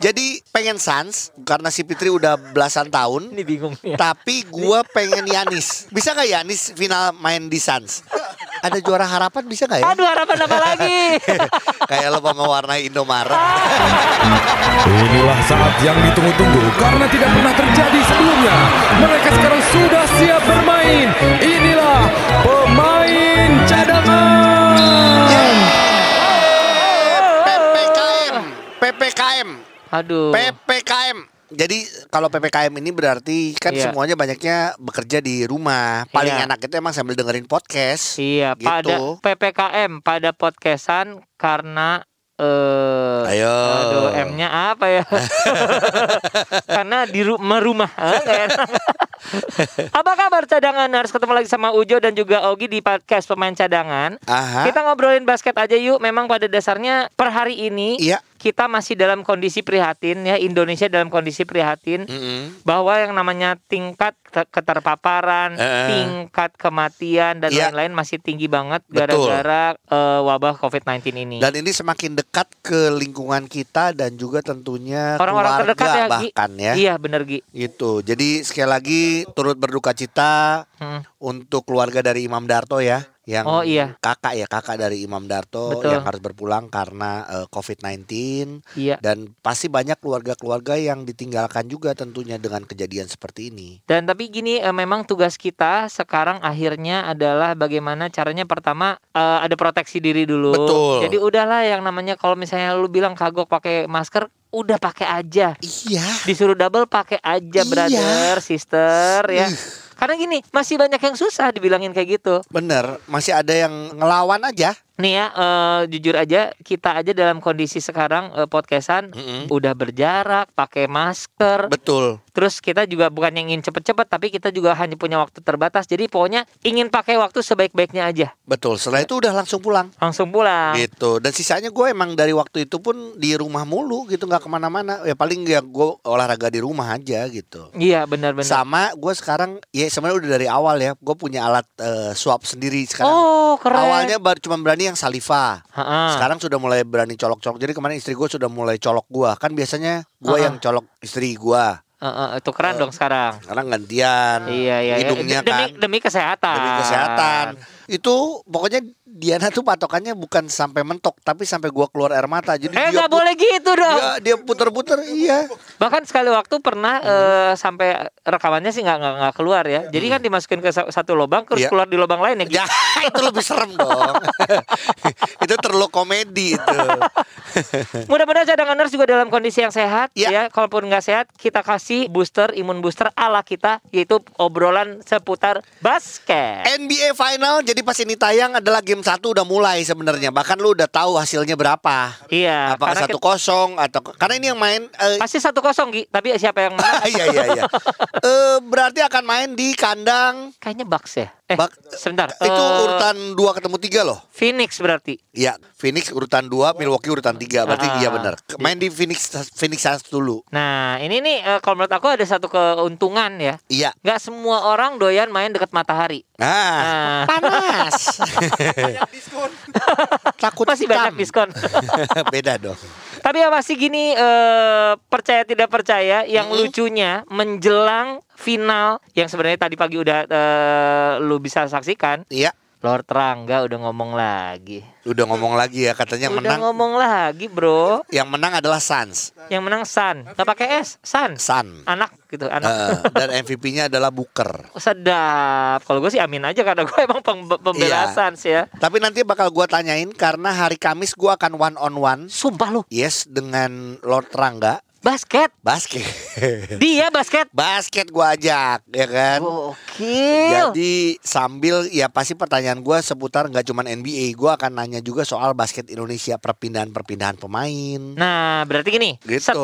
Jadi pengen Suns karena si Fitri udah belasan tahun. Ini bingung ya. Tapi gue pengen Giannis. Bisa gak Giannis final main di Suns? Ada juara harapan bisa gak ya? Aduh, harapan apa lagi? Kayak lo mau warnai Indomaret. Inilah saat yang ditunggu-tunggu karena tidak pernah terjadi sebelumnya. Mereka sekarang sudah siap bermain. Inilah pemain cadangan. PPKM. Aduh. PPKM. Jadi kalau PPKM ini berarti kan semuanya banyaknya bekerja di rumah. Paling enak itu emang sambil dengerin podcast. Iya, gitu. Pada PPKM, pada podcastan karena ayo. Aduh, M-nya apa ya? Karena di merumah. Apa kabar cadangan? Harus ketemu lagi sama Ujo dan juga Ogi di podcast pemain cadangan. Aha. Kita ngobrolin basket aja yuk. Memang pada dasarnya per hari ini kita masih dalam kondisi prihatin ya. Indonesia dalam kondisi prihatin bahwa yang namanya tingkat keterpaparan, tingkat kematian dan lain-lain masih tinggi banget gara-gara wabah COVID-19 ini. Dan ini semakin dekat ke lingkungan kita dan juga tentunya orang-orang keluarga terdekat ya, bahkan ya. Iya benar Gi. Gitu. Jadi sekali lagi turut berduka cita untuk keluarga dari Imam Darto ya. Yang kakak dari Imam Darto yang harus berpulang karena COVID-19 dan pasti banyak keluarga-keluarga yang ditinggalkan juga tentunya dengan kejadian seperti ini. Dan tapi gini memang tugas kita sekarang akhirnya adalah bagaimana caranya pertama ada proteksi diri dulu. Betul. Jadi udahlah yang namanya kalau misalnya lu bilang kagok pakai masker, udah pakai aja. Iya. Disuruh double pakai aja brother, sister ya. Karena gini, masih banyak yang susah dibilangin kayak gitu. Bener, masih ada yang ngelawan aja. Nih ya, jujur aja, kita aja dalam kondisi sekarang podcastan udah berjarak, pakai masker. Betul. Terus kita juga bukan yang ingin cepet-cepet, tapi kita juga hanya punya waktu terbatas. Jadi pokoknya ingin pakai waktu sebaik-baiknya aja. Betul, setelah itu udah langsung pulang. Langsung pulang. Gitu, dan sisanya gue emang dari waktu itu pun di rumah mulu gitu, gak kemana-mana. Ya paling ya gue olahraga di rumah aja gitu. Iya benar-benar. Sama gue sekarang, ya sebenarnya udah dari awal ya, gue punya alat swab sendiri sekarang. Oh keren. Awalnya cuma berani yang saliva. Sekarang sudah mulai berani colok-colok. Jadi kemarin istri gue sudah mulai colok gue. Kan biasanya gue yang colok istri gue. Itu keren dong sekarang. Sekarang gantian. Iya. Hidungnya kan. Demi kesehatan. Demi kesehatan. Itu pokoknya Diana tuh patokannya bukan sampai mentok, tapi sampai gua keluar air mata. Jadi nggak boleh gitu dong. Ya, dia puter-puter, iya. Bahkan sekali waktu pernah sampai rekamannya sih nggak keluar ya. Jadi kan dimasukin ke satu lubang, terus keluar di lubang lain ya. Gitu. Itu lebih serem dong. Itu terlalu komedi itu. Mudah-mudahan cadanganers juga dalam kondisi yang sehat ya. Kalaupun nggak sehat, kita kasih booster, imun booster ala kita, yaitu obrolan seputar basket. NBA final. Jadi pas ini tayang adalah game 1 udah mulai sebenarnya. Bahkan lu udah tahu hasilnya berapa. Iya. Apakah 1-0 atau karena ini yang main pasti 1-0 Gi, tapi siapa yang main? Iya. Berarti akan main di kandang kayaknya Bucks ya. Sebentar. Itu urutan 2 ketemu 3 loh. Phoenix berarti. Iya, Phoenix urutan 2, Milwaukee urutan 3. Berarti iya benar. Main di Phoenix Suns dulu. Nah, ini nih kalau menurut aku ada satu keuntungan ya. Iya. Gak semua orang doyan main dekat matahari. Nah. Panas. Banyak diskon. Takut masih banyak diskon. Beda dong. Tapi ya masih gini percaya tidak percaya yang lucunya menjelang final yang sebenarnya tadi pagi udah lu bisa saksikan. Iya. Lord Terangga udah ngomong lagi. Udah ngomong lagi ya katanya udah menang. Udah ngomong lagi bro. Yang menang adalah Suns. Yang menang Suns. Gak pakai S. Suns. Suns. Anak gitu. Anak. Dan MVP-nya adalah Booker. Sedap. Kalau gue sih amin aja karena gue emang pembela Suns ya. Tapi nanti bakal gue tanyain karena hari Kamis gue akan one on one. Sumpah lu. Yes, dengan Lord Terangga. Basket. Dia basket. Basket gue ajak, ya kan. Gokil. Jadi sambil ya pasti pertanyaan gue seputar gak cuman NBA. Gue akan nanya juga soal basket Indonesia, perpindahan-perpindahan pemain. Nah berarti gini gitu.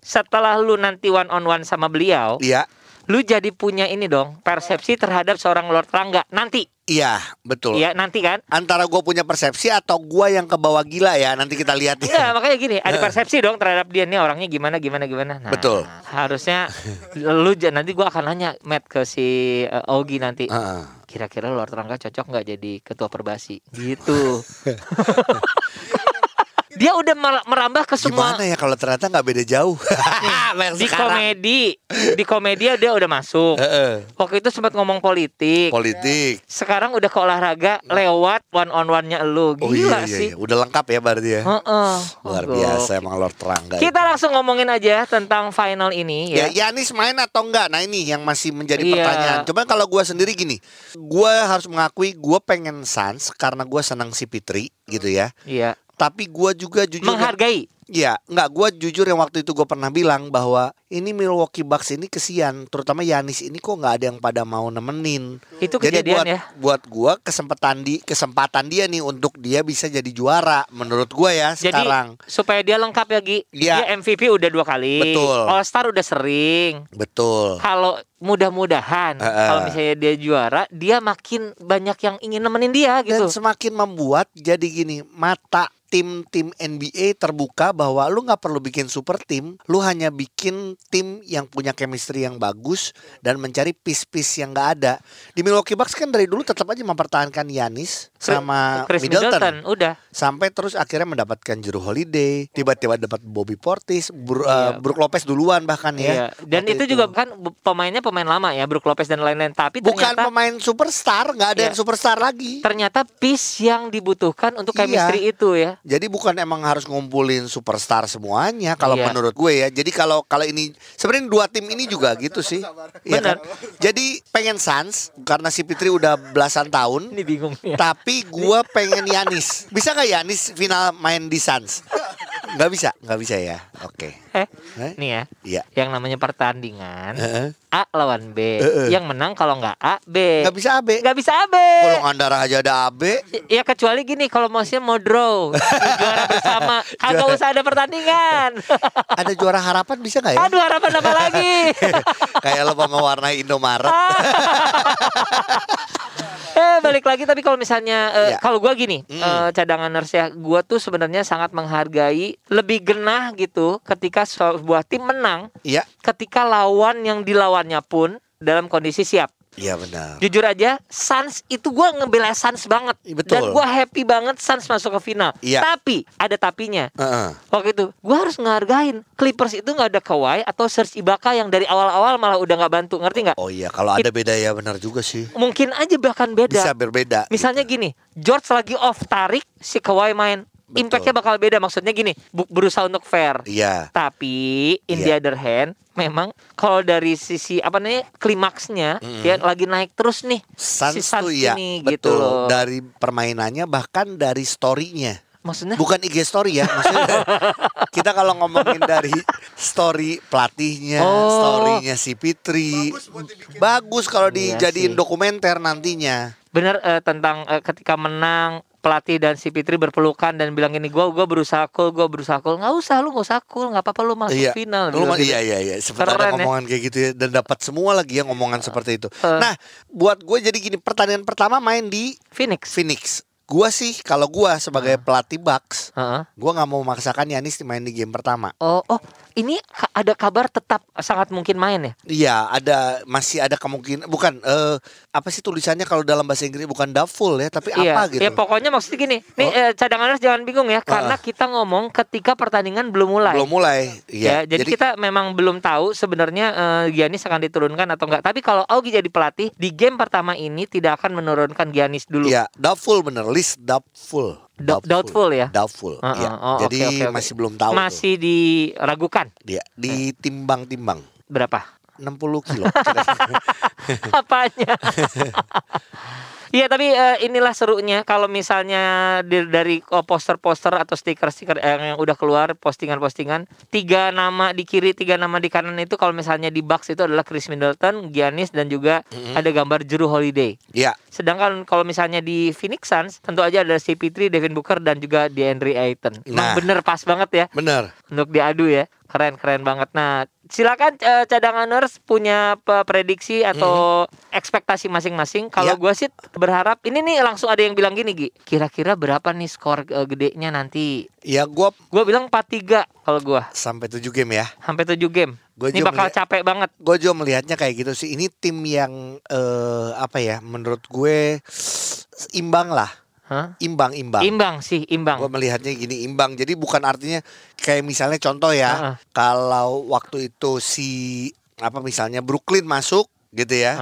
Setelah lu nanti one on one sama beliau, iya, lu jadi punya ini dong, persepsi terhadap seorang Lord Terangga nanti. Iya betul. Iya nanti kan. Antara gue punya persepsi atau gue yang kebawa gila ya. Nanti kita lihat ya. Enggak, makanya gini, ada persepsi dong terhadap dia nih orangnya gimana. Nah, betul. Harusnya lu nanti gue akan nanya Matt ke si Ogi nanti. Kira-kira Lord Terangga cocok nggak jadi ketua Perbasi? Gitu. Dia udah merambah ke semua. Gimana ya kalau ternyata gak beda jauh. Di komedi, di komedia dia udah masuk. Waktu itu sempat ngomong politik. Politik. Sekarang udah ke olahraga lewat one on one-nya lu. Gila, oh iya, iya, sih. Iya. Udah lengkap ya berarti ya. Luar biasa emang Lord Terangga. Kita langsung ngomongin aja tentang final ini ya. Ya Giannis main atau enggak? Nah ini yang masih menjadi pertanyaan. Cuman kalau gue sendiri gini, gue harus mengakui gue pengen Suns karena gue senang si Fitri gitu ya. Iya. Tapi gue juga jujur menghargai. Iya, enggak, gue jujur yang waktu itu gue pernah bilang bahwa ini Milwaukee Bucks ini kesian, terutama Giannis ini kok nggak ada yang pada mau nemenin. Itu jadi buat ya, buat gue kesempatan dia nih untuk dia bisa jadi juara menurut gue ya sekarang. Jadi supaya dia lengkap ya Gi. Ya. Dia MVP udah 2 kali. Betul. All Star udah sering. Betul. Kalau mudah-mudahan kalau misalnya dia juara, dia makin banyak yang ingin nemenin dia gitu. Dan semakin membuat jadi gini, mata tim-tim NBA terbuka bahwa lu nggak perlu bikin super tim, lu hanya bikin tim yang punya chemistry yang bagus dan mencari piece-piece yang nggak ada. Di Milwaukee Bucks kan dari dulu tetap aja mempertahankan Giannis sama Chris Middleton. Udah. Sampai terus akhirnya mendapatkan Jrue Holiday, tiba-tiba dapat Bobby Portis, Brook Lopez duluan bahkan ya. Dan itu juga kan pemainnya pemain lama ya, Brook Lopez dan lain-lain. Tapi bukan ternyata pemain superstar, nggak ada yang superstar lagi. Ternyata piece yang dibutuhkan untuk chemistry itu ya. Jadi bukan emang harus ngumpulin superstar semuanya kalau menurut gue ya. Jadi kalau ini sebenarnya 2 tim ini juga gitu sih. Iya kan? Jadi pengen Suns karena si Fitri udah belasan tahun. Ini bingung ya. Tapi gue pengen Giannis. Bisa gak Giannis final main di Suns? Gak bisa ya. Oke. Nih ya. Iya. Yang namanya pertandingan A lawan B. Yang menang kalau nggak A B. Gak bisa A B. Golongan darah aja ada A B. Ya kecuali gini kalau maksudnya mau draw juara bersama, kagak usah ada pertandingan. Ada juara harapan bisa nggak ya? Aduh, harapan apa lagi? Kayak lo mau mewarnai Indomaret. Balik lagi, tapi kalau misalnya kalau gue gini cadangan nurse ya, gue tuh sebenarnya sangat menghargai, lebih genah gitu ketika sebuah tim menang ketika lawan yang dilawannya pun dalam kondisi siap. Iya benar. Jujur aja, Suns itu gue ngebela Suns banget. Betul. Dan gue happy banget Suns masuk ke final. Tapi ada tapinya. Waktu itu gue harus ngehargain Clippers itu nggak ada Kawhi atau Serge Ibaka yang dari awal-awal malah udah nggak bantu, ngerti nggak? Oh iya, kalau ada beda ya benar juga sih. Mungkin aja bahkan beda. Bisa berbeda. Misalnya gitu. Gini, George lagi off, tarik si Kawhi main. Impactnya bakal beda, maksudnya gini, berusaha untuk fair. Tapi in the other hand, memang kalau dari sisi apa namanya klimaksnya dia lagi naik terus nih. Suns ini gitu loh. Dari permainannya bahkan dari storynya. Maksudnya? Bukan IG story ya, maksudnya kita kalau ngomongin dari story pelatihnya, storynya si Fitri, bagus kalau dijadiin dokumenter nantinya. Bener, tentang ketika menang pelatih dan si Fitri berpelukan dan bilang ini, gue berusaha cool, nggak usah, lu nggak usah cool, nggak apa-apa lu masuk final. Iya. Sebentar ada ngomongan kayak gitu ya, dan dapat semua lagi ya ngomongan seperti itu. Nah, buat gue jadi gini, pertandingan pertama main di Phoenix. Gue sih kalau gue sebagai pelatih Bucks, gue nggak mau memaksakan Giannis main di game pertama. Ini ada kabar tetap sangat mungkin main ya? Iya, masih ada kemungkinan. Bukan apa sih tulisannya kalau dalam bahasa Inggris, bukan doubtful ya, tapi apa gitu? Ya pokoknya maksudnya gini. Nih cadangan harus jangan bingung ya, karena kita ngomong ketika pertandingan belum mulai. Iya. Ya, jadi kita memang belum tahu sebenarnya Giannis akan diturunkan atau enggak. Tapi kalau Augie jadi pelatih di game pertama ini tidak akan menurunkan Giannis dulu. Iya, doubtful bener. Doubtful ya. Iya. Jadi okay. Masih belum tahu. Masih tuh diragukan. Iya, ditimbang-timbang. Berapa? 60 kilo. Apanya? Iya, tapi inilah serunya kalau misalnya dari poster-poster atau stiker-stiker yang udah keluar, postingan-postingan, 3 nama di kiri, 3 nama di kanan itu kalau misalnya di Bucks itu adalah Chris Middleton, Giannis, dan juga ada gambar Jrue Holiday. Iya. Sedangkan kalau misalnya di Phoenix Suns tentu aja ada si Fitri, Devin Booker, dan juga Deandre Ayton. Nah, bener pas banget ya. Bener. Untuk diadu ya. Keren banget. Nah, silakan cadanganers punya prediksi atau ekspektasi masing-masing. Kalau gue sih berharap ini nih langsung ada yang bilang gini, Gi, kira-kira berapa nih skor gedenya nanti? Ya gue bilang 4-3 kalau gue. Sampai 7 game ya? Sampai 7 game. Ini bakal capek banget. Gue juga melihatnya kayak gitu sih. Ini tim yang apa ya? Menurut gue imbang lah. Imbang. Imbang. Gue melihatnya gini, imbang. Jadi bukan artinya kayak misalnya contoh ya, kalau waktu itu si apa misalnya Brooklyn masuk gitu ya,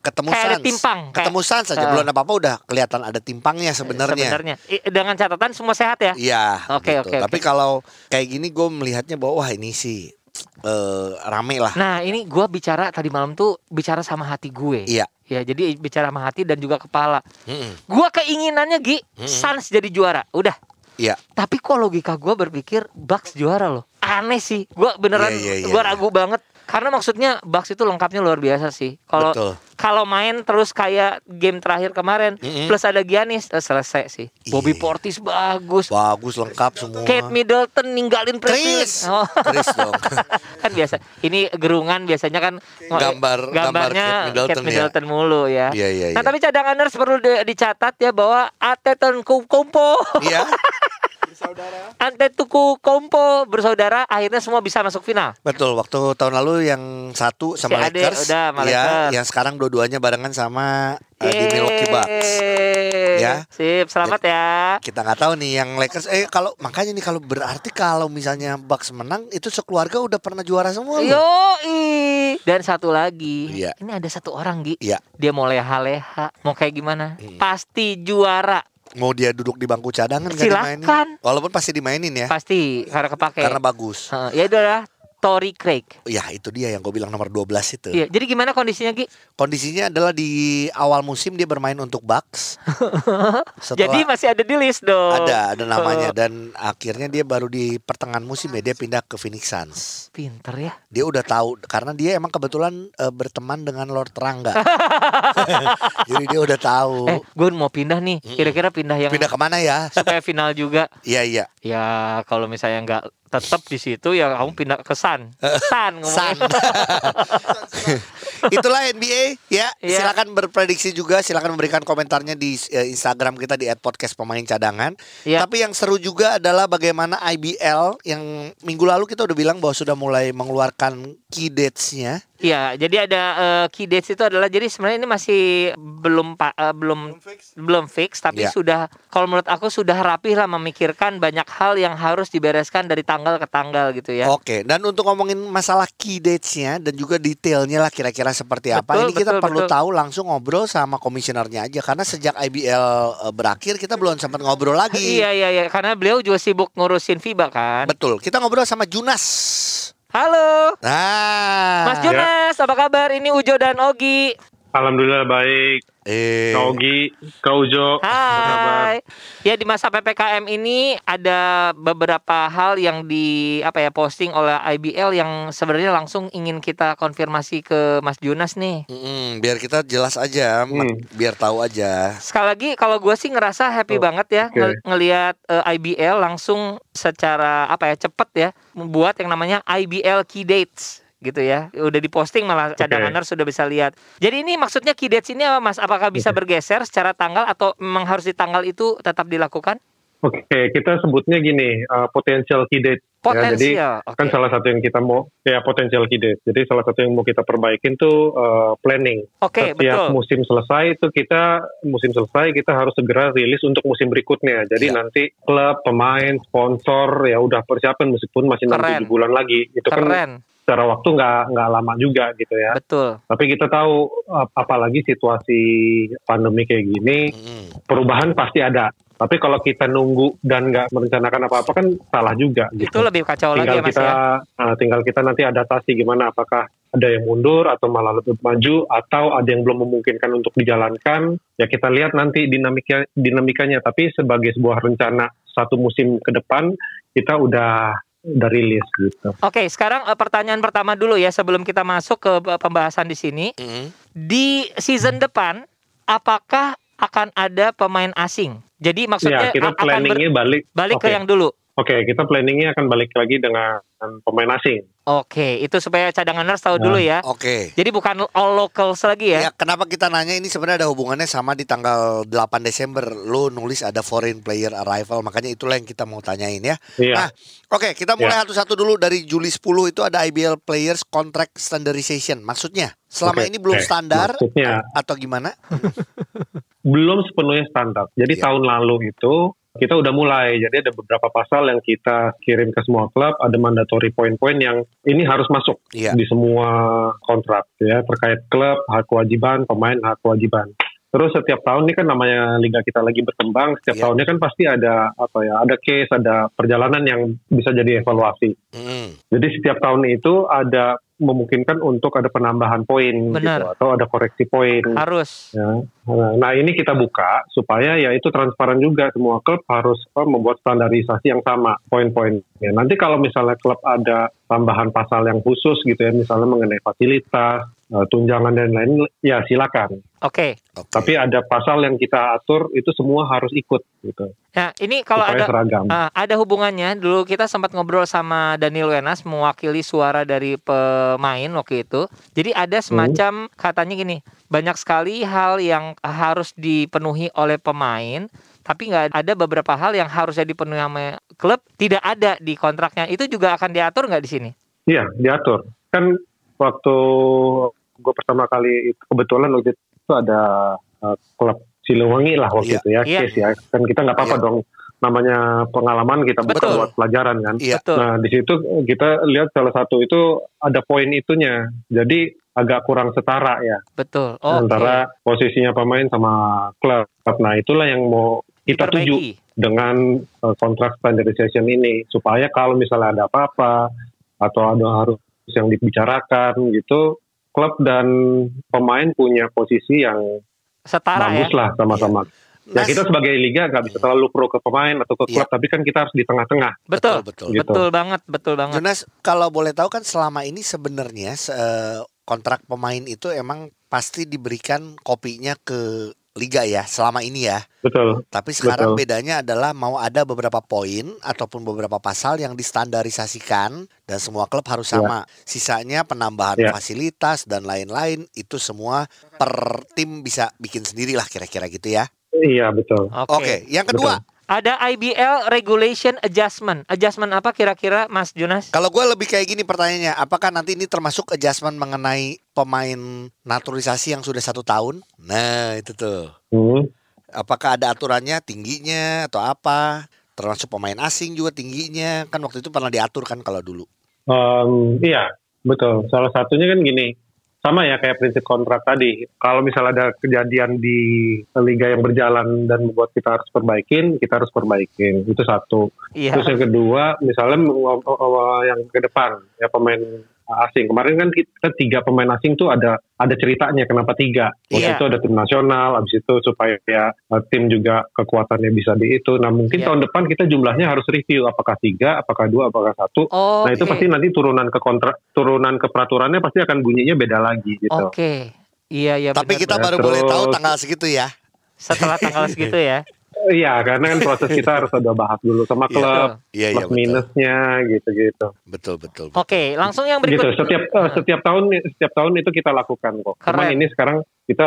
ketemu Suns, ketemu Suns saja belum apa-apa udah kelihatan ada timpangnya sebenarnya. Dengan catatan semua sehat ya. Iya. Oke. Tapi kalau kayak gini gue melihatnya bahwa wah ini sih rame lah. Nah ini gue bicara tadi malam tuh bicara sama hati gue. Iya. Ya jadi bicara sama hati dan juga kepala. Gua keinginannya Gi, Suns jadi juara. Udah. Iya. Tapi kok logika gua berpikir Bucks juara loh. Aneh sih. Gua beneran gua ragu banget. Karena maksudnya Bucks itu lengkapnya luar biasa sih. Kalau main terus kayak game terakhir kemarin, plus ada Giannis selesai sih. Bobby Portis bagus. Bagus lengkap semua. Kate Middleton ninggalin Chris. Chris dong. Kan biasa. Ini gerungan biasanya kan gambarnya Kate Middleton ya. Mulu ya. Nah, tapi cadanganers perlu dicatat ya bahwa Antetokounmpo. Iya. Bersaudara. Antetokounmpo bersaudara akhirnya semua bisa masuk final. Betul, waktu tahun lalu yang satu sama Lakers ya, yang sekarang dua-duanya barengan sama di Milwaukee Bucks. Ya. Sip, selamat jadi, ya. Kita nggak tahu nih yang Lakers kalau makanya nih kalau berarti kalau misalnya Bucks menang itu sekeluarga udah pernah juara semua. Yoi. Dan satu lagi. Ya. Ini ada satu orang Gi. Ya. Dia mau leha-leha, mau kayak gimana? Pasti juara. Mau dia duduk di bangku cadangan kan dimainin. Walaupun pasti dimainin ya. Pasti karena kepake. Karena bagus. Ya udah Torrey Craig. Ya itu dia yang gue bilang nomor 12 itu. Iya, jadi gimana kondisinya Ki? Kondisinya adalah di awal musim dia bermain untuk Bucks. Jadi masih ada di list dong. Ada namanya dan akhirnya dia baru di pertengahan musim ya dia pindah ke Phoenix Suns. Pinter ya. Dia udah tahu karena dia emang kebetulan berteman dengan Lord Terangga. Jadi dia udah tahu. Gue mau pindah nih. Kira-kira pindah yang pindah kemana ya? Supaya final juga. Iya. Ya kalau misalnya nggak tetap di situ ya kamu pindah ke Sun. Itulah NBA ya. Silakan berprediksi juga, silakan memberikan komentarnya di Instagram kita di @podcastpemaincadangan. Tapi yang seru juga adalah bagaimana IBL yang minggu lalu kita udah bilang bahwa sudah mulai mengeluarkan key dates-nya. Iya, jadi ada key dates itu adalah jadi sebenarnya ini masih belum fix tapi sudah kalau menurut aku sudah rapih lah memikirkan banyak hal yang harus dibereskan dari tanggal ke tanggal gitu ya. Oke, dan untuk ngomongin masalah key dates-nya dan juga detailnya lah kira-kira seperti apa. Ini kita perlu tahu langsung ngobrol sama komisionernya aja karena sejak IBL berakhir kita belum sempat ngobrol lagi. Iya, karena beliau juga sibuk ngurusin FIBA kan. Betul. Kita ngobrol sama Jonas. Halo. Mas Jonas, apa kabar? Ini Ujo dan Ogi. Alhamdulillah baik. Kak Ogi, Kak Ujo. Hai. Ya di masa PPKM ini ada beberapa hal yang di posting oleh IBL yang sebenarnya langsung ingin kita konfirmasi ke Mas Jonas nih. Biar kita jelas aja, biar tahu aja. Sekali lagi kalau gue sih ngerasa happy banget ya ngelihat IBL langsung secara cepet ya membuat yang namanya IBL Key Dates gitu ya. Udah diposting malah cadanganers sudah bisa lihat. Jadi ini maksudnya key dates ini apa Mas? Apakah bisa bergeser secara tanggal atau memang harus di tanggal itu tetap dilakukan? Oke, kita sebutnya gini, potential key date. Potensial. Ya, jadi kan salah satu yang kita mau potential key date. Jadi salah satu yang mau kita perbaikin tuh planning. Setiap musim selesai kita harus segera rilis untuk musim berikutnya. Jadi nanti klub, pemain, sponsor ya udah persiapan meskipun masih 6-7 bulan lagi. Itu kan secara waktu nggak lama juga gitu ya. Betul. Tapi kita tahu apalagi situasi pandemi kayak gini, perubahan pasti ada. Tapi kalau kita nunggu dan nggak merencanakan apa-apa kan salah juga. Gitu. Itu lebih kacau lagi ya Mas ya. Tinggal kita nanti adaptasi gimana apakah ada yang mundur atau malah lebih maju atau ada yang belum memungkinkan untuk dijalankan. Ya kita lihat nanti dinamikanya. Tapi sebagai sebuah rencana satu musim ke depan kita udah rilis gitu. Oke, sekarang pertanyaan pertama dulu ya sebelum kita masuk ke pembahasan di sini. Di season depan apakah akan ada pemain asing? Jadi maksudnya kita planningnya balik ke yang dulu. Oke, kita planningnya akan balik lagi dengan pemain asing. Oke, itu supaya cadanganers tahu dulu ya. Oke. Jadi bukan all locals lagi ya. Kenapa kita nanya ini sebenarnya ada hubungannya sama di tanggal 8 Desember lu nulis ada foreign player arrival, makanya itulah yang kita mau tanyain ya. Nah, oke, kita mulai satu-satu dulu dari Juli 10 itu ada IBL players contract standardization. Maksudnya selama ini belum standar atau gimana? belum sepenuhnya standar. Jadi tahun lalu itu kita udah mulai, jadi ada beberapa pasal yang kita kirim ke semua klub, ada mandatory poin-poin yang ini harus masuk di semua kontrak ya, terkait klub, hak kewajiban, pemain hak kewajiban. Terus setiap tahun ini kan namanya liga kita lagi berkembang, setiap tahunnya kan pasti ada ada case, ada perjalanan yang bisa jadi evaluasi. Jadi setiap tahun itu ada memungkinkan untuk ada penambahan poin gitu, atau ada koreksi poin. Harus. Ya. Nah ini kita buka supaya ya itu transparan juga, semua klub harus membuat standarisasi yang sama poin-poinnya. Nanti kalau misalnya klub ada tambahan pasal yang khusus gitu ya, misalnya mengenai fasilitas, tunjangan dan lain-lain, ya silakan. Oke. Tapi ada pasal yang kita atur itu semua harus ikut gitu. Nah ini kalau ada hubungannya, dulu kita sempat ngobrol sama Deni Ray mewakili suara dari pemain waktu itu. Jadi ada semacam katanya gini, banyak sekali hal yang harus dipenuhi oleh pemain, tapi nggak ada beberapa hal yang harusnya dipenuhi sama klub tidak ada di kontraknya. Itu juga akan diatur nggak di sini? Iya diatur. Kan waktu gue pertama kali kebetulan waktu itu ada klub Siliwangi lah waktu itu ya, case ya, kan kita nggak apa-apa dong, namanya pengalaman kita buat pelajaran kan. Nah di situ kita lihat salah satu itu ada poin itunya, jadi agak kurang setara ya. Antara posisinya pemain sama klub. Nah itulah yang mau kita tuju dengan kontrak standardization ini, supaya kalau misalnya ada apa-apa atau ada harus yang dibicarakan gitu, klub dan pemain punya posisi yang setara, bagus lah sama-sama. Ya kita sebagai liga nggak bisa terlalu pro ke pemain atau ke klub, tapi kan kita harus di tengah-tengah. Betul banget. Jonas, kalau boleh tahu kan selama ini sebenarnya kontrak pemain itu emang pasti diberikan kopinya ke liga ya, selama ini ya. Tapi sekarang bedanya adalah mau ada beberapa poin ataupun beberapa pasal yang distandarisasikan dan semua klub harus sama. Sisanya penambahan fasilitas dan lain-lain itu semua per tim bisa bikin sendiri lah, kira-kira gitu ya. Oke. Yang kedua ada IBL Regulation Adjustment. Adjustment apa kira-kira Mas Jonas? Kalau gue lebih kayak gini pertanyaannya, apakah nanti ini termasuk adjustment mengenai pemain naturalisasi yang sudah 1 tahun? Nah itu tuh. Apakah ada aturannya, tingginya atau apa? Termasuk pemain asing juga tingginya, kan waktu itu pernah diatur kan kalau dulu. Iya betul, salah satunya kan gini. Sama ya kayak prinsip kontrak tadi, kalau misalnya ada kejadian di liga yang berjalan dan membuat kita harus perbaikin, itu satu. Terus yang kedua, misalnya yang ke depan, ya pemain asing. Kemarin kan kita 3 pemain asing tuh ada ceritanya kenapa 3. Waktu itu ada tim nasional, abis itu supaya ya, tim juga kekuatannya bisa di itu. Nah mungkin tahun depan kita jumlahnya harus review, apakah 3, apakah 2, apakah 1. Nah itu pasti nanti turunan ke kontrak, turunan ke peraturannya pasti akan bunyinya beda lagi gitu. Iya. Tapi benar, kita baru boleh tahu tanggal segitu ya. Setelah tanggal segitu ya. Iya, karena kan proses kita harus ada bahas dulu sama klub, plus minusnya gitu-gitu. Betul. Oke, langsung yang berikut. Gitu, setiap tahun itu kita lakukan kok. Cuman ini sekarang kita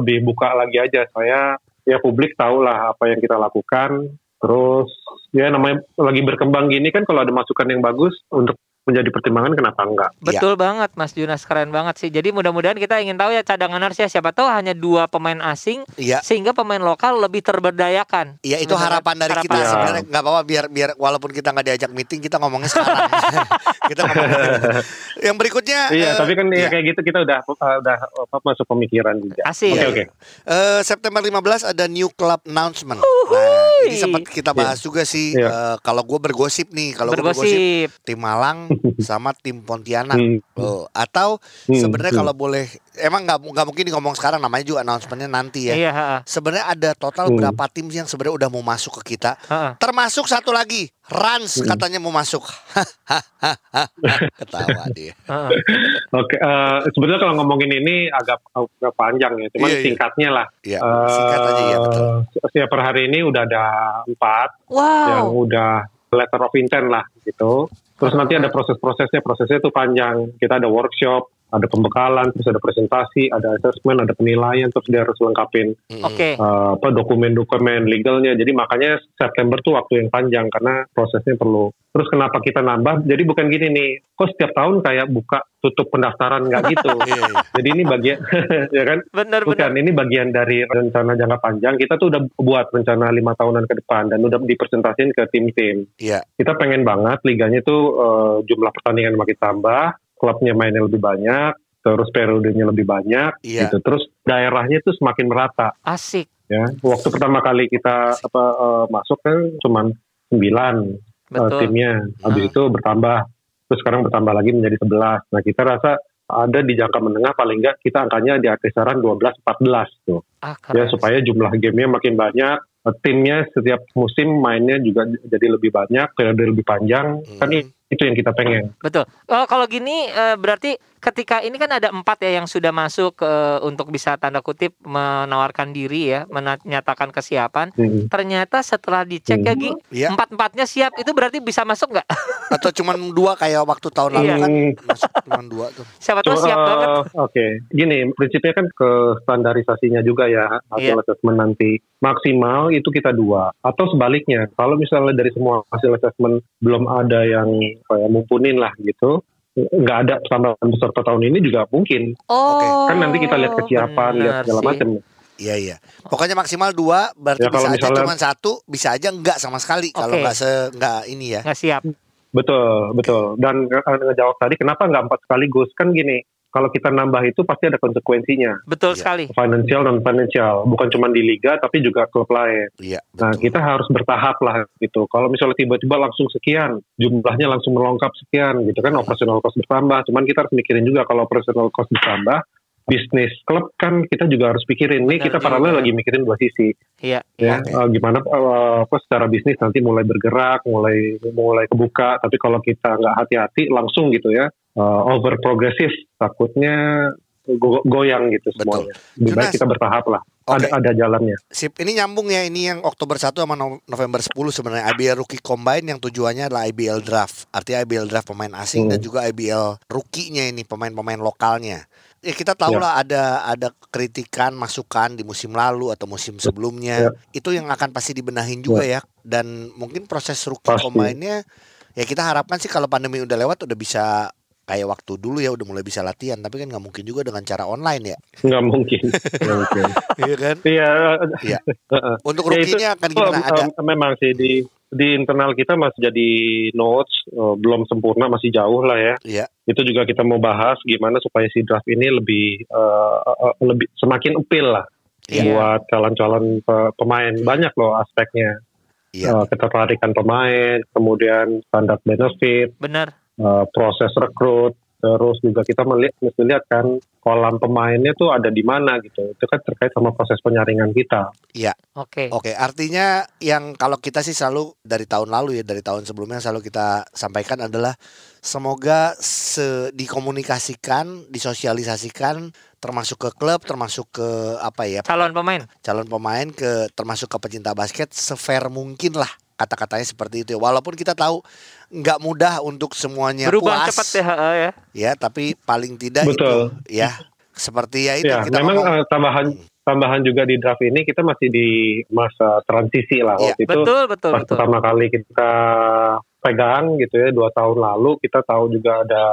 lebih buka lagi aja, saya ya publik tahu lah apa yang kita lakukan. Terus ya namanya lagi berkembang gini kan, kalau ada masukan yang bagus untuk menjadi pertimbangan, kenapa enggak? Betul banget Mas Jonas, keren banget sih. Jadi mudah-mudahan kita ingin tahu ya cadangan harusnya siapa tahu hanya 2 pemain asing sehingga pemain lokal lebih terberdayakan. Iya itu harapan dari kita sebenarnya, nggak apa-apa biar walaupun kita nggak diajak meeting kita ngomongnya sekarang. Kita ngomongnya. Yang berikutnya. Iya tapi kan ya kayak gitu kita udah masuk pemikiran juga. Oke. September 15 ada new club announcement. Nah, ini sempat kita bahas juga sih. Kalau gue bergosip nih, tim Malang sama tim Pontianak atau sebenarnya kalau boleh emang nggak mungkin ngomong sekarang, namanya juga announcementnya nanti ya. Sebenarnya ada total berapa tim yang sebenarnya udah mau masuk ke kita, termasuk satu lagi Rans katanya mau masuk. Ketawa dia. Sebenarnya kalau ngomongin ini agak panjang ya, cuman singkatnya lah. Singkat aja ya, betul. Setiap hari ini udah ada 4 yang udah letter of intent lah gitu. Terus nanti ada proses-prosesnya itu panjang. Kita ada workshop, ada pembekalan, terus ada presentasi, ada assessment, ada penilaian, terus dia harus lengkapin dokumen-dokumen legalnya. Jadi makanya September tuh waktu yang panjang karena prosesnya perlu. Terus kenapa kita nambah? Jadi bukan gini nih, kok setiap tahun kayak buka tutup pendaftaran nggak gitu. Jadi ini bagian, ya kan? Bener, bukan, bener. Ini bagian dari rencana jangka panjang. Kita tuh udah buat rencana 5 tahunan ke depan dan udah dipresentasiin ke tim-tim. Yeah. Kita pengen banget liganya tuh jumlah pertandingan makin tambah. Klubnya mainnya lebih banyak, terus periodenya lebih banyak, gitu. Terus daerahnya itu semakin merata. Asik. Ya, waktu pertama kali kita masuk kan cuman 9 timnya, habis itu bertambah, terus sekarang bertambah lagi menjadi 11. Nah kita rasa ada di jangka menengah paling nggak kita angkanya di kisaran 12-14 tuh, ya supaya jumlah gamenya makin banyak. Timnya setiap musim mainnya juga jadi lebih banyak, periode lebih panjang, kan itu yang kita pengen. Betul. Kalau gini berarti ketika ini kan ada 4 ya yang sudah masuk untuk bisa tanda kutip menawarkan diri ya, menyatakan kesiapan. Ternyata setelah dicek lagi, 4-4-nya siap, itu berarti bisa masuk nggak? Atau cuma 2 kayak waktu tahun lalu kan masuk cuma 2 tuh. Siapa tahu siap banget. Oke. Gini, prinsipnya kan ke standarisasinya juga ya hasil assessment nanti. Maksimal itu kita 2 atau sebaliknya. Kalau misalnya dari semua hasil assessment belum ada yang kayak mumpunin lah gitu, nggak ada tambahan peserta tahun ini juga mungkin. Kan nanti kita lihat kesiapan, lihat segala macam. Iya. Pokoknya maksimal 2 berarti ya, bisa aja misalnya, cuman 1 bisa aja nggak sama sekali kalau nggak ini ya. Nggak siap. Betul. Dan ngejawab tadi kenapa nggak 4 sekaligus kan gini. Kalau kita nambah itu pasti ada konsekuensinya. Betul sekali. Financial, non-financial. Bukan cuma di liga, tapi juga klub lain. Iya. Nah, kita harus bertahap lah gitu. Kalau misalnya tiba-tiba langsung sekian, jumlahnya langsung melengkap sekian gitu kan, operational cost bertambah. Cuman kita harus mikirin juga kalau operational cost bertambah, bisnis klub kan kita juga harus pikirin. Nih kita paralel lagi mikirin 2 sisi. Gimana secara bisnis nanti mulai bergerak, mulai kebuka. Tapi kalau kita nggak hati-hati, langsung gitu ya. Over progresif takutnya goyang gitu semuanya. Lebih baik kita bertahap lah. Ada jalannya. Sip, ini nyambung ya. Ini yang Oktober 1 sama November 10 sebenarnya IBL Rookie Combine yang tujuannya adalah IBL Draft. Artinya IBL Draft pemain asing dan juga IBL Rookie-nya ini pemain-pemain lokalnya. Ya kita tahu lah ada kritikan, masukan di musim lalu atau musim sebelumnya. Itu yang akan pasti dibenahin juga ya. Dan mungkin proses Rookie Combine-nya ya kita harapkan sih kalau pandemi udah lewat udah bisa kayak waktu dulu ya udah mulai bisa latihan, tapi kan nggak mungkin juga dengan cara online ya. Nggak mungkin. Iya kan? Iya. Untuk rukinya akan gimana? Ada memang sih di internal kita masih jadi notes, belum sempurna, masih jauh lah ya. Iya. Itu juga kita mau bahas gimana supaya si draft ini lebih semakin appeal lah buat calon-calon pemain. Banyak loh aspeknya. Ketertarikan pemain, kemudian standar benefit. Benar. Proses rekrut, terus juga kita mesti lihat kan kolam pemainnya tuh ada di mana gitu. Itu kan terkait sama proses penyaringan kita. Iya. Oke, artinya yang kalau kita sih selalu dari tahun lalu ya, dari tahun sebelumnya selalu kita sampaikan adalah semoga dikomunikasikan, disosialisasikan termasuk ke klub, termasuk ke calon pemain termasuk ke pecinta basket se-fair mungkin lah. Kata-katanya seperti itu, walaupun kita tahu nggak mudah untuk semuanya berubah puas. Berubah cepat ya. Ya, tapi paling tidak betul. Itu ya seperti ya itu. Ya, kita memang tambahan juga di draft ini kita masih di masa transisi lah. Waktu itu pas pertama kali kita pegang gitu ya 2 tahun lalu kita tahu juga ada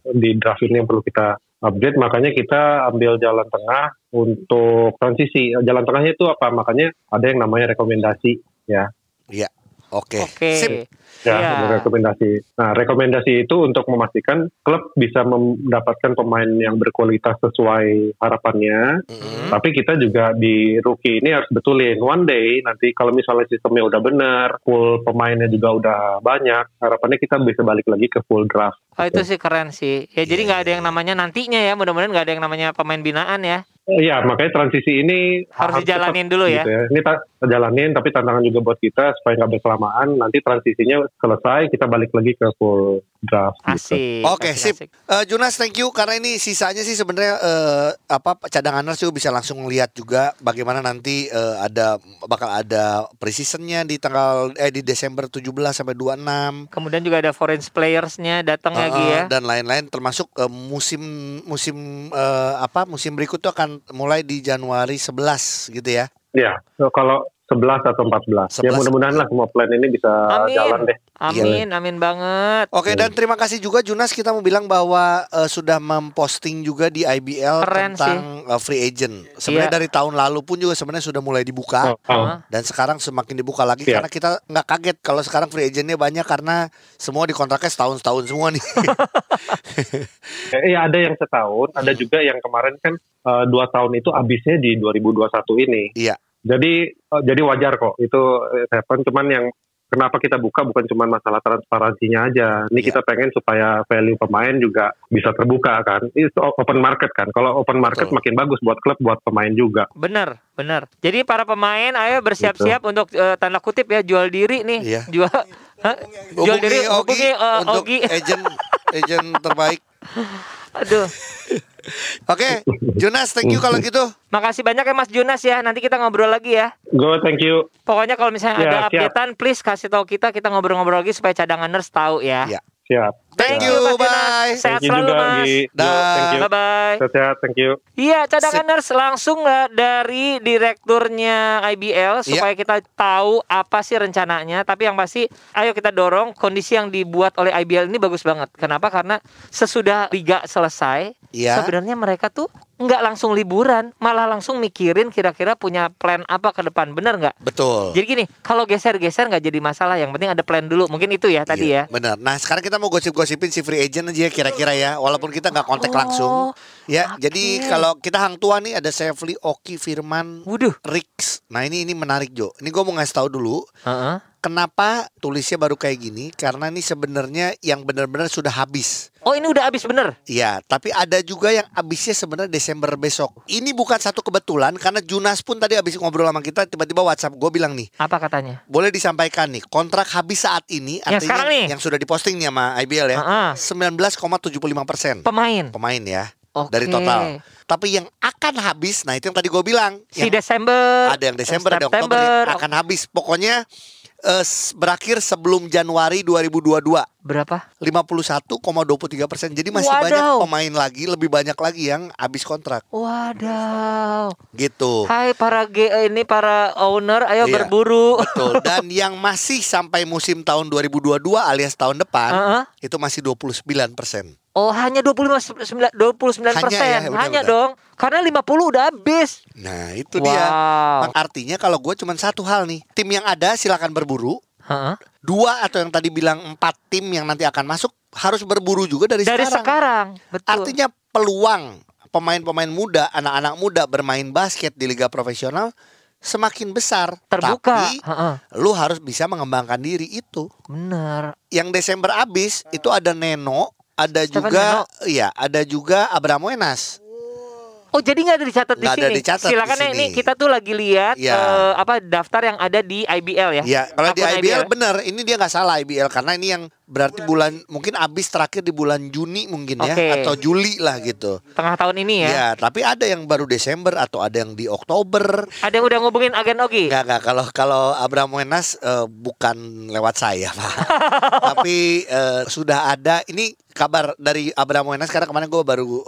di draft ini yang perlu kita update, makanya kita ambil jalan tengah untuk transisi. Jalan tengahnya itu apa? Makanya ada yang namanya rekomendasi ya. Iya. Oke. Sip. Rekomendasi. Nah, rekomendasi itu untuk memastikan klub bisa mendapatkan pemain yang berkualitas sesuai harapannya. Tapi kita juga di rookie ini harus betulin. One day nanti kalau misalnya sistemnya udah benar, full pemainnya juga udah banyak, harapannya kita bisa balik lagi ke full draft. Itu sih keren sih. Ya jadi nggak ada yang namanya nantinya ya. Mudah-mudahan nggak ada yang namanya pemain binaan ya. Iya, makanya transisi ini harus dijalanin dulu gitu ya. Ini jalanin, tapi tantangan juga buat kita supaya nggak berkelamaan. Nanti transisinya selesai, kita balik lagi ke full draft. Asik. Oke, sip. Jonas, thank you. Karena ini sisanya sih sebenarnya cadangan harus bisa langsung lihat juga bagaimana nanti bakal ada pre-seasonnya di tanggal di Desember 17 sampai 26. Kemudian juga ada foreign playersnya datang lagi ya. Dan lain-lain, termasuk musim berikut itu akan mulai di Januari 11 gitu ya. Ya, kalau 11 atau 14. Ya mudah-mudahan lah semua plan ini bisa jalan deh. Amin banget. Oke, dan terima kasih juga Jonas, kita mau bilang bahwa sudah memposting juga di IBL tentang free agent. Sebenarnya dari tahun lalu pun juga sebenarnya sudah mulai dibuka. Dan sekarang semakin dibuka lagi karena kita nggak kaget kalau sekarang free agentnya banyak karena semua dikontraknya setahun-setahun semua nih. Iya, ada yang setahun, ada juga yang kemarin kan 2 tahun itu habisnya di 2021 ini. Iya. Jadi wajar kok itu happen. Cuman yang kenapa kita buka bukan cuma masalah transparansinya aja. Ini kita pengen supaya value pemain juga bisa terbuka kan. Itu open market kan. Kalau open market makin bagus buat klub, buat pemain juga. Benar. Jadi para pemain ayo bersiap-siap untuk tanda kutip ya jual diri nih. Iya. Jual diri untuk agent terbaik. Aduh. Oke, Jonas, thank you kalau gitu. Makasih banyak ya Mas Jonas ya. Nanti kita ngobrol lagi ya. Thank you. Pokoknya kalau misalnya ada updatean, please kasih tahu kita ngobrol-ngobrol lagi supaya cadanganers tahu ya. Iya. Siap. Thank you, Mas Jonas. Sehat selalu Mas. Bye bye. Sehat, thank you. Iya, cadanganers langsung dari direkturnya IBL supaya kita tahu apa sih rencananya. Tapi yang pasti, ayo kita dorong kondisi yang dibuat oleh IBL ini bagus banget. Kenapa? Karena sesudah liga selesai, sebenarnya mereka tuh nggak langsung liburan, malah langsung mikirin kira-kira punya plan apa ke depan, bener nggak? Betul. Jadi gini, kalau geser-geser nggak jadi masalah, yang penting ada plan dulu, mungkin itu ya tadi ya. Bener. Nah sekarang kita mau gosip-gosipin si free agent aja kira-kira ya, walaupun kita nggak kontak langsung. Ya, jadi kalau kita hang tua nih ada Sefli, Oki, Firman, Rix. Nah ini menarik Jo. Ini gue mau ngasih tahu dulu. Kenapa tulisnya baru kayak gini? Karena ini sebenarnya yang benar-benar sudah habis. Oh ini udah habis bener? Iya, tapi ada juga yang habisnya sebenarnya Desember besok. Ini bukan satu kebetulan karena Jonas pun tadi habis ngobrol sama kita tiba-tiba WhatsApp gue bilang nih. Apa katanya? Boleh disampaikan nih, kontrak habis saat ini artinya yang sekarang nih, yang sudah diposting nih sama IBL ya. 19,75%. Pemain ya. Dari total. Tapi yang akan habis, nah itu yang tadi gue bilang. Si Desember. Ada yang Desember, ada Oktober yang akan habis. Pokoknya berakhir sebelum Januari 2022. Berapa? 51,23%. Jadi masih banyak pemain lagi, lebih banyak lagi yang habis kontrak. Waduh. Gitu. Hai para para owner, ayo berburu. Betul. Dan yang masih sampai musim tahun 2022 alias tahun depan, itu masih 29%. Oh hanya 29%. Hanya dong. Karena 50 udah habis. Nah itu dia. Artinya kalau gue cuma satu hal nih, tim yang ada silakan berburu. 2 atau yang tadi bilang 4 tim yang nanti akan masuk harus berburu juga dari sekarang. Betul. Artinya peluang pemain-pemain muda, anak-anak muda bermain basket di liga profesional semakin besar, terbuka. Tapi lu harus bisa mengembangkan diri itu. Benar. Yang Desember habis itu ada Neno. Ada juga Abraham Muenas. Oh jadi nggak ada dicatat di sini. Silakan ya, ini kita tuh lagi lihat daftar yang ada di IBL ya. Iya, kalau di IBL bener, ini dia nggak salah IBL karena ini yang berarti bulan mungkin abis terakhir di bulan Juni mungkin ya atau Juli lah gitu. Tengah tahun ini ya. Iya, tapi ada yang baru Desember atau ada yang di Oktober. Ada yang udah ngubungin agen Oki? Nggak kalau Abraham Muenas bukan lewat saya Pak. Tapi sudah ada ini. Kabar dari Abraham Muenas karena kemarin gue baru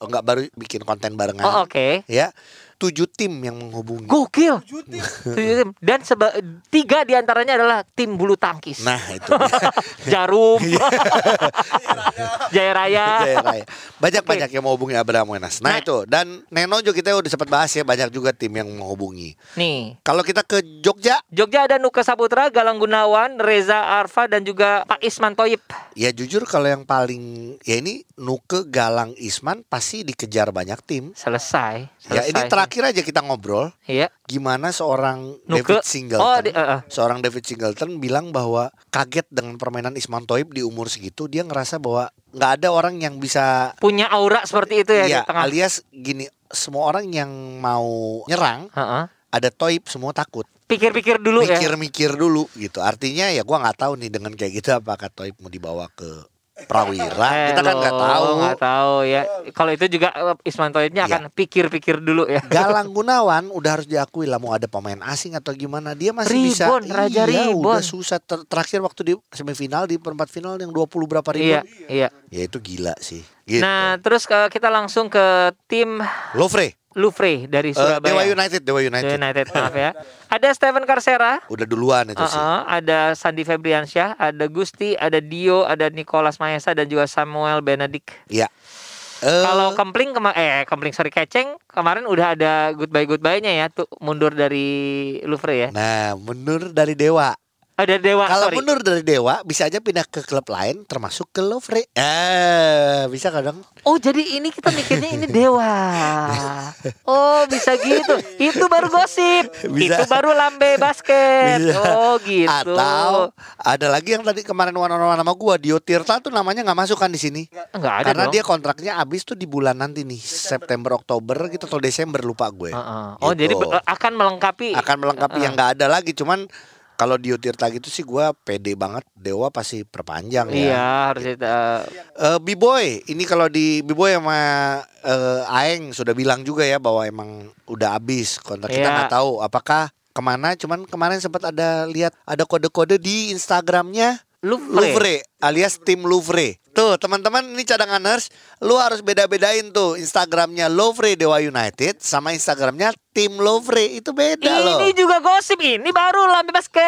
baru bikin konten barengan. Oh oke. Ya 7 tim yang menghubungi. Gokil. 7 tim. Dan 3 diantaranya adalah tim bulu tangkis. Nah itu. Jarum. Jaya Raya. Banyak yang menghubungi Abraham Muenas. Nah itu. Dan Neno juga kita udah sempat bahas ya, banyak juga tim yang menghubungi. Nih. Kalau kita ke Jogja ada Nuka Sabutra, Galang Gunawan, Reza Arfa dan juga Pak Ismantoib. Ya jujur kalau yang paling ini Nuke, Galang, Isman pasti dikejar banyak tim. Selesai. Ya ini terakhir aja kita ngobrol. Iya. Gimana seorang Nuke, David Singleton, seorang David Singleton bilang bahwa kaget dengan permainan Ismantoib di umur segitu, dia ngerasa bahwa nggak ada orang yang bisa punya aura seperti itu ya. Iya, alias gini, semua orang yang mau nyerang ada Toib, semua takut. Pikir-pikir dulu ya. Mikir-mikir dulu gitu. Artinya ya gua nggak tahu nih dengan kayak gitu apakah Toib mau dibawa ke Prawira. Kita kan nggak tahu. Nggak tahu ya. Kalau itu juga Ismantoibnya akan pikir-pikir dulu ya. Galang Gunawan udah harus diakui lah, mau ada pemain asing atau gimana dia masih ribon, bisa. Raja ribon. Udah susah. Terakhir waktu di semifinal, di perempat final yang 20 berapa ribon. Iya. Ya itu gila sih. Gitu. Nah terus kita langsung ke tim Luvre dari Surabaya. Dewa United. Maaf ya. Ada Steven Carcera. Udah duluan itu sih. Ada Sandi Febriansyah, ada Gusti, ada Dio, ada Nicholas Maesa dan juga Samuel Benedik. Iya. Kalau Keceng kemarin udah ada goodbye-nya ya, tuh mundur dari Luvre ya. Nah, mundur dari Dewa. Kalau mundur dari Dewa bisa aja pindah ke klub lain termasuk ke Luvre. Bisa kadang. Oh, jadi ini kita mikirnya ini Dewa. Oh, bisa gitu. Itu baru gosip. Bisa. Itu baru lambe basket. Bisa. Oh, gitu. Atau ada lagi yang tadi kemarin warna-warna nama gua, Dio Tirta tuh namanya nggak masuk kan di sini. Enggak ada. Karena dong, dia kontraknya habis tuh di bulan nanti nih, September Oktober gitu atau Desember, lupa gue. Oh, gitu. Jadi akan melengkapi yang nggak ada lagi, cuman kalau Dio Tirta gitu sih gue pede banget Dewa pasti perpanjang ya. Iya harus gitu. Bboy ini kalau di Bboy sama Aeng sudah bilang juga ya bahwa emang udah habis kontrak. Kita nggak tahu apakah kemana, cuman kemarin sempat ada lihat ada kode-kode di Instagramnya Luvre alias tim Luvre. Tuh teman-teman, ini cadanganers, lu harus beda-bedain tuh Instagramnya Luvre Dewa United sama Instagramnya tim Luvre, itu beda ini loh. Ini juga gosip, ini baru lambe basket.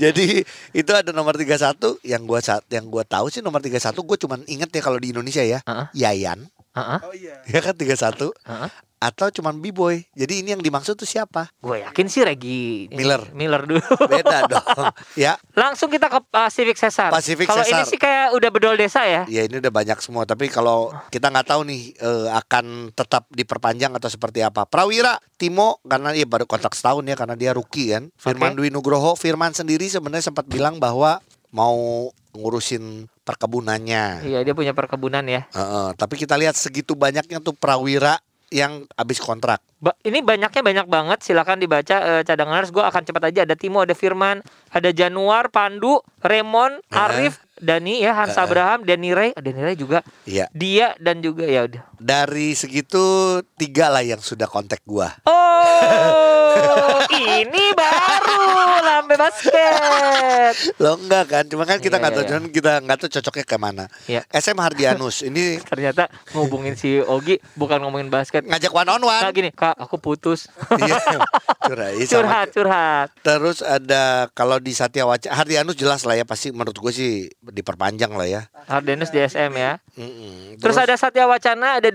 Jadi itu ada nomor 31 yang gua tahu sih nomor 31 gua cuman inget ya kalau di Indonesia ya. Yayan. Ya kan 31. Atau cuman Bboy. Jadi ini yang dimaksud tuh siapa? Gue yakin sih Miller dulu. Beda dong. Ya. Langsung kita ke Pacific Cesar. Kalau ini sih kayak udah bedol desa ya. Ya ini udah banyak semua. Tapi kalau kita nggak tahu nih akan tetap diperpanjang atau seperti apa. Prawira, Timo karena dia baru kontrak setahun ya, karena dia rookie kan. Firman Dwi Nugroho, Firman sendiri sebenarnya sempat bilang bahwa mau ngurusin perkebunannya. Iya, dia punya perkebunan ya. Tapi kita lihat segitu banyaknya tuh Prawira yang habis kontrak. Ini banyak banget, silakan dibaca cadanganers. Gue akan cepat aja, ada Timo, ada Firman, ada Januar, Pandu, Raymond, Arif, Dani ya, Hans Abraham, Deni Ray juga. Iya. Dia dan juga ya udah. Dari segitu 3 lah yang sudah kontak gua. Oh, ini baru lambe basket. Lo enggak kan? Cuma kan kita enggak tahu, cuman kita enggak tahu cocoknya ke mana. Iya. SM Hardianus ini ternyata ngubungin si Ogi bukan ngomongin basket. Ngajak one on one. Nah, gini, Kak, aku putus. Curhat. Terus ada kalau di Satya Waca Hardianus jelas lah ya, pasti menurut gue sih diperpanjang lah ya. Hardianus di SM ya. Terus ada Satya Wacana, ada 2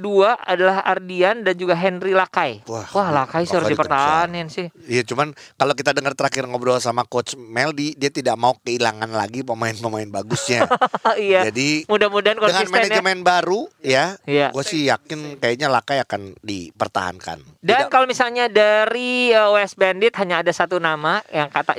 adalah Ardian dan juga Henry Lakai. Wah Lakai sih harus dipertahankan sih. Iya, cuman kalau kita dengar terakhir ngobrol sama Coach Meldi, dia tidak mau kehilangan lagi pemain-pemain bagusnya. Iya. Jadi mudah-mudahan dengan manajemen baru ya, gue sih yakin kayaknya Lakai akan dipertahankan. Dan kalau misalnya dari West Bandit hanya ada 1 nama yang kata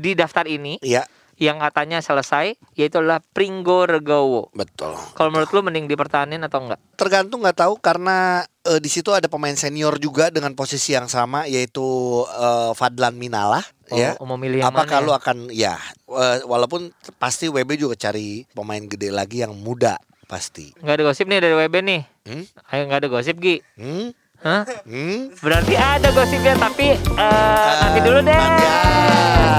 di daftar ini. Iya. Yang katanya selesai, yaitu adalah Pringgo Regowo. Betul. Kalau menurut lu mending dipertahanin atau enggak? Tergantung, nggak tahu, karena di situ ada pemain senior juga dengan posisi yang sama, yaitu Fadlan Minalah. Ya. Mau milih yang apakah lu akan ya? Walaupun pasti WB juga cari pemain gede lagi yang muda pasti. Nggak ada gosip nih dari WB nih. Ayo nggak ada gosip Gi. Berarti ada gosipnya, tapi nanti dulu deh.